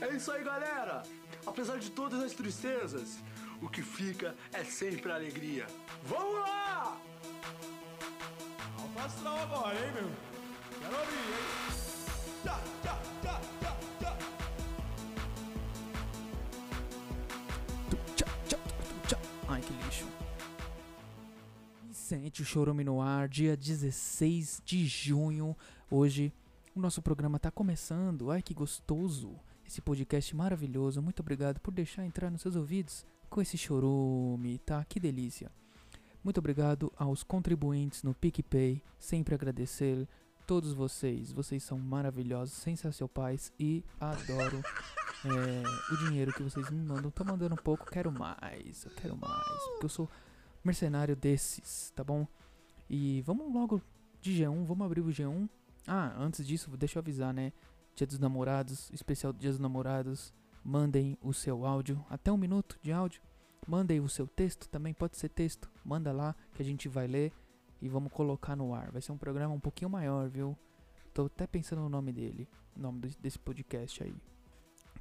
É isso aí, galera! Apesar de todas as tristezas, o que fica é sempre a alegria. Vamos lá! Alfa astral agora, hein, meu? Quero abrir, hein? Tchá, tchá, tchá, tchá, tchá. Tchá, tchá, tchá. Ai, que lixo. Sente o Chorume no ar, dia 16 de junho. Hoje, o nosso programa tá começando. Ai, que gostoso. Esse podcast maravilhoso, muito obrigado por deixar entrar nos seus ouvidos com esse chorume, tá? Que delícia. Muito obrigado aos contribuintes no PicPay, sempre agradecer todos vocês. Vocês são maravilhosos, sensacionais e adoro o dinheiro que vocês me mandam. Tô mandando um pouco, quero mais, porque eu sou mercenário desses, tá bom? E vamos logo de G1, vamos abrir o G1. Ah, antes disso, deixa eu avisar, né? Dia dos Namorados, especial Dia dos Namorados, mandem o seu áudio, até um minuto de áudio, mandem o seu texto, também pode ser texto, manda lá que a gente vai ler e vamos colocar no ar. Vai ser um programa um pouquinho maior, viu? Tô até pensando no nome dele, nome desse podcast aí.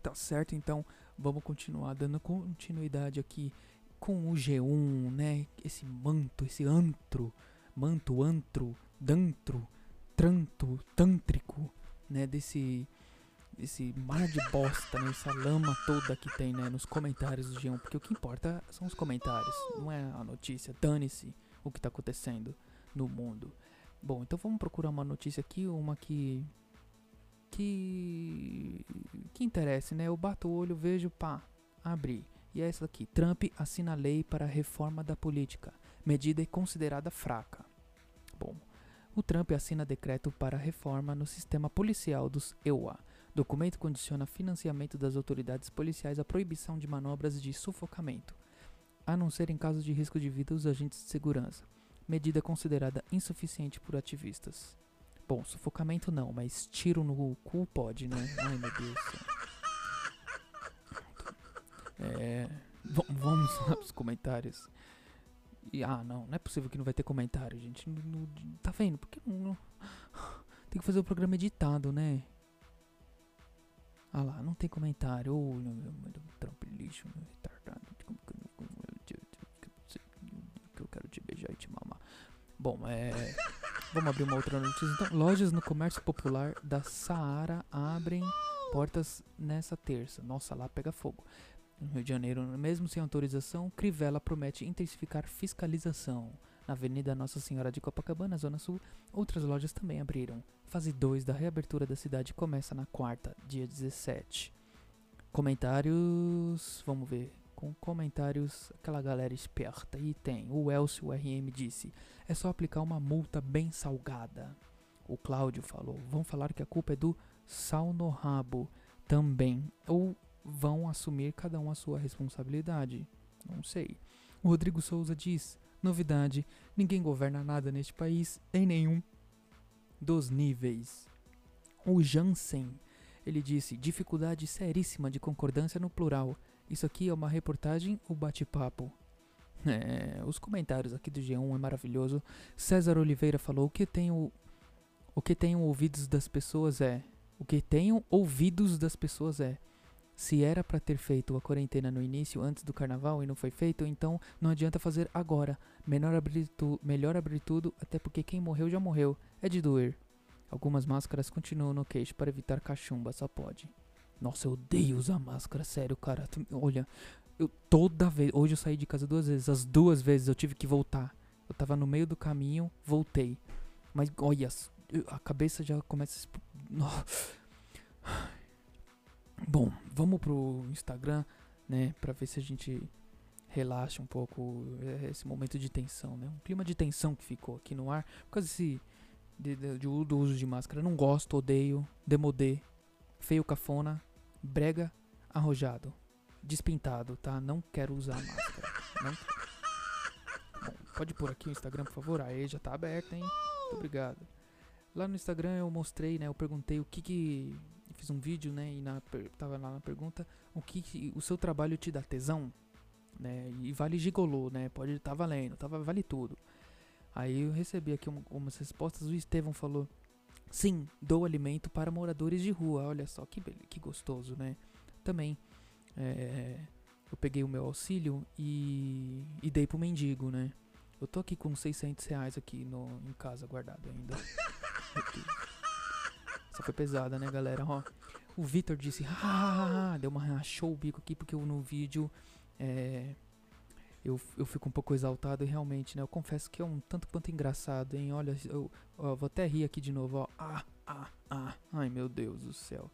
Tá certo? Então vamos continuar dando continuidade aqui com o G1, né? Esse manto, esse antro, manto, antro, dantro, tranto, tântrico. Né, desse mar de bosta, né, essa lama toda que tem, né, nos comentários do G1, porque o que importa são os comentários, não é a notícia, dane-se o que tá acontecendo no mundo. Bom, então vamos procurar uma notícia aqui, uma que interessa, né, eu bato o olho, vejo, pá, abri, e é essa aqui, Trump assina lei para a reforma da política, medida considerada fraca. Bom, o Trump assina decreto para reforma no sistema policial dos EUA. Documento condiciona financiamento das autoridades policiais à proibição de manobras de sufocamento, a não ser em casos de risco de vida dos agentes de segurança. Medida considerada insuficiente por ativistas. Bom, sufocamento não, mas tiro no cu pode, né? Ai, meu Deus. Vamos lá pros comentários. E, não é possível que não vai ter comentário, gente. Não, tá vendo? Porque não... Tem que fazer o programa editado, né? Ah lá, não tem comentário. Oh, meu trampo lixo, meu retardado. Eu quero te beijar e te mamar. Bom, vamos abrir uma outra notícia. Então, lojas no comércio popular da Saara abrem portas nessa terça. Nossa, lá pega fogo. No Rio de Janeiro, mesmo sem autorização, Crivella promete intensificar fiscalização. Na Avenida Nossa Senhora de Copacabana, Zona Sul, outras lojas também abriram. Fase 2 da reabertura da cidade começa na quarta, dia 17. Comentários... Vamos ver. Com comentários, aquela galera esperta. E tem. O Elcio RM disse, é só aplicar uma multa bem salgada. O Cláudio falou, vão falar que a culpa é do sal no rabo também. Ou... vão assumir cada um a sua responsabilidade. Não sei. O Rodrigo Souza diz, novidade, ninguém governa nada neste país em nenhum dos níveis. O Jansen, ele disse, dificuldade seríssima de concordância no plural. Isso aqui é uma reportagem ou bate-papo? Os comentários aqui do G1 é maravilhoso. César Oliveira falou, o que tenham ouvidos das pessoas é... Se era pra ter feito a quarentena no início, antes do carnaval, e não foi feito, então não adianta fazer agora. Melhor abrir tudo, até porque quem morreu já morreu. É de doer. Algumas máscaras continuam no queixo para evitar cachumba, só pode. Nossa, eu odeio usar máscara, sério, cara. Olha, eu toda vez... Hoje eu saí de casa 2 vezes. As 2 vezes eu tive que voltar. Eu tava no meio do caminho, voltei. Mas, olha, a cabeça já começa a... Bom, vamos pro Instagram, né, pra ver se a gente relaxa um pouco esse momento de tensão, né, um clima de tensão que ficou aqui no ar, por causa do uso de máscara. Não gosto, odeio, demodê, feio, cafona, brega, arrojado, despintado, tá, não quero usar máscara, né? Bom, pode pôr aqui o Instagram, por favor, aí já tá aberto, hein, muito obrigado. Lá no Instagram eu mostrei, né, eu perguntei o que... Fiz um vídeo, né, e tava lá na pergunta, o que o seu trabalho te dá tesão, né, e vale gigolô, né, pode tá valendo, vale tudo. Aí eu recebi aqui umas respostas, o Estevão falou, sim, dou alimento para moradores de rua, olha só, que gostoso, né. também. Eu peguei o meu auxílio e dei pro mendigo, né? Eu tô aqui com 600 reais aqui em casa guardado ainda. Essa foi pesada, né, galera? Ó, o Vitor disse, deu uma rachou o bico aqui, porque eu, no vídeo eu fico um pouco exaltado e realmente, né? Eu confesso que é um tanto quanto engraçado, hein? Olha, eu vou até rir aqui de novo, ó. Ai, meu Deus do céu.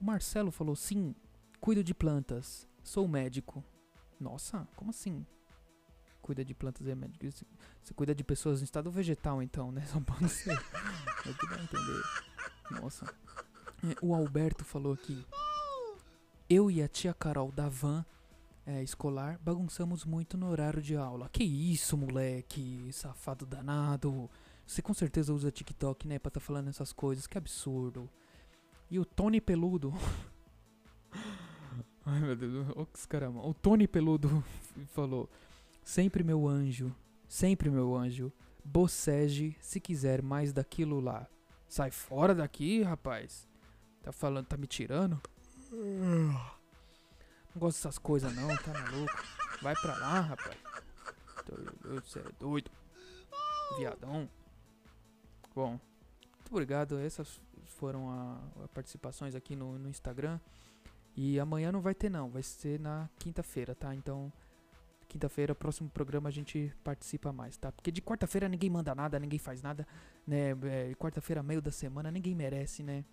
O Marcelo falou, sim, cuido de plantas, sou médico. Nossa, como assim? Cuida de plantas e é médico? Você cuida de pessoas no estado vegetal, então, né? Só pode ser. É que dá a entender. Nossa. O Alberto falou aqui. Eu e a tia Carol da van escolar bagunçamos muito no horário de aula. Que isso, moleque? Safado danado. Você com certeza usa TikTok, né? Pra tá falando essas coisas. Que absurdo. E o Tony Peludo... Ai, meu Deus, olha que caramba. O Tony Peludo falou, sempre meu anjo, bocege se quiser mais daquilo lá. Sai fora daqui, rapaz. Tá falando, tá me tirando? Não gosto dessas coisas não, tá maluco? Vai pra lá, rapaz. Você é doido. Viadão. Bom, muito obrigado. Essas foram as participações aqui no Instagram. E amanhã não vai ter não, vai ser na quinta-feira, tá? Então, quinta-feira, próximo programa a gente participa mais, tá? Porque de quarta-feira ninguém manda nada, ninguém faz nada, né? Quarta-feira, meio da semana, ninguém merece, né?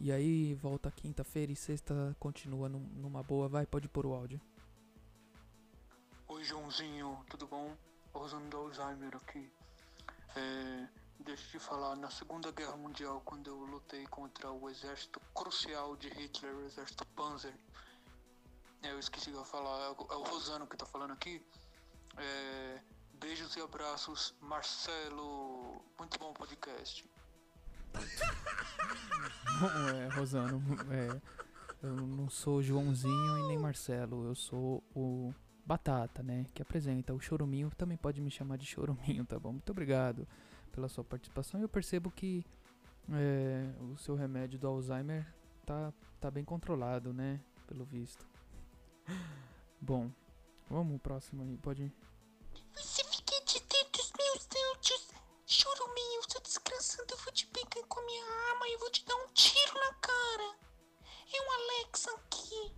E aí volta quinta-feira e sexta continua numa boa, vai, pode pôr o áudio. Oi, Joãozinho, tudo bom? Rosando do Alzheimer aqui. Deixa eu te falar, na Segunda Guerra Mundial, quando eu lutei contra o exército crucial de Hitler, o exército Panzer, eu esqueci de falar, é o Rosano que tá falando aqui. Beijos e abraços, Marcelo. Muito bom podcast. Rosano, eu não sou Joãozinho e nem Marcelo, eu sou o Batata, né, que apresenta o Choruminho, também pode me chamar de Choruminho, tá bom? Muito obrigado pela sua participação. Eu percebo que o seu remédio do Alzheimer tá bem controlado, né? Pelo visto. Bom, vamos o próximo aí, pode ir. Você fica de dedos, meus dentes, Choruminho, seu desgraçado, eu vou te pegar com a minha arma e eu vou te dar um tiro na cara. É o Alex aqui.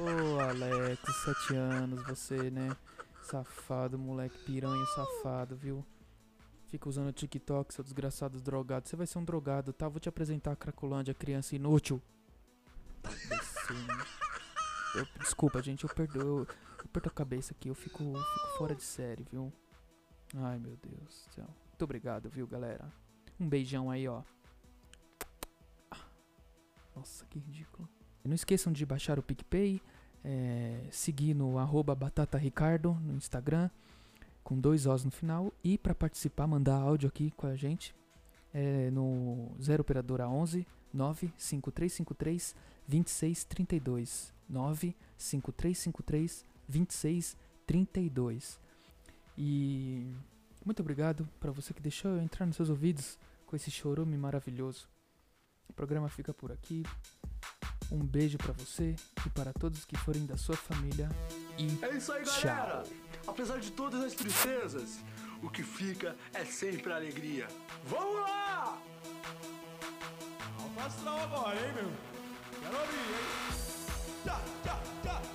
Ô, Alex, 7 anos, você, né? Safado, moleque, piranha safado, viu? Fica usando TikTok, seu desgraçado drogado. Você vai ser um drogado, tá? Vou te apresentar a Cracolândia, criança inútil. Desculpa, gente, eu perdoo. Eu perdo a cabeça aqui, eu fico fora de série, viu? Ai, meu Deus do céu. Muito obrigado, viu, galera? Um beijão aí, ó. Nossa, que ridículo. Não esqueçam de baixar o PicPay. Seguir no @BatataRicardo no Instagram. Com 2 Os no final, e para participar, mandar áudio aqui com a gente no 0 operadora 11 95353 2632, 95353 2632. E muito obrigado para você que deixou eu entrar nos seus ouvidos com esse chorume maravilhoso. O programa fica por aqui. Um beijo pra você e para todos que forem da sua família. E é isso aí, galera! Tchau. Apesar de todas as tristezas, o que fica é sempre a alegria. Vamos lá! Alfa astral agora, hein, meu? Quero ouvir, hein? Tchau, tchau, tchau!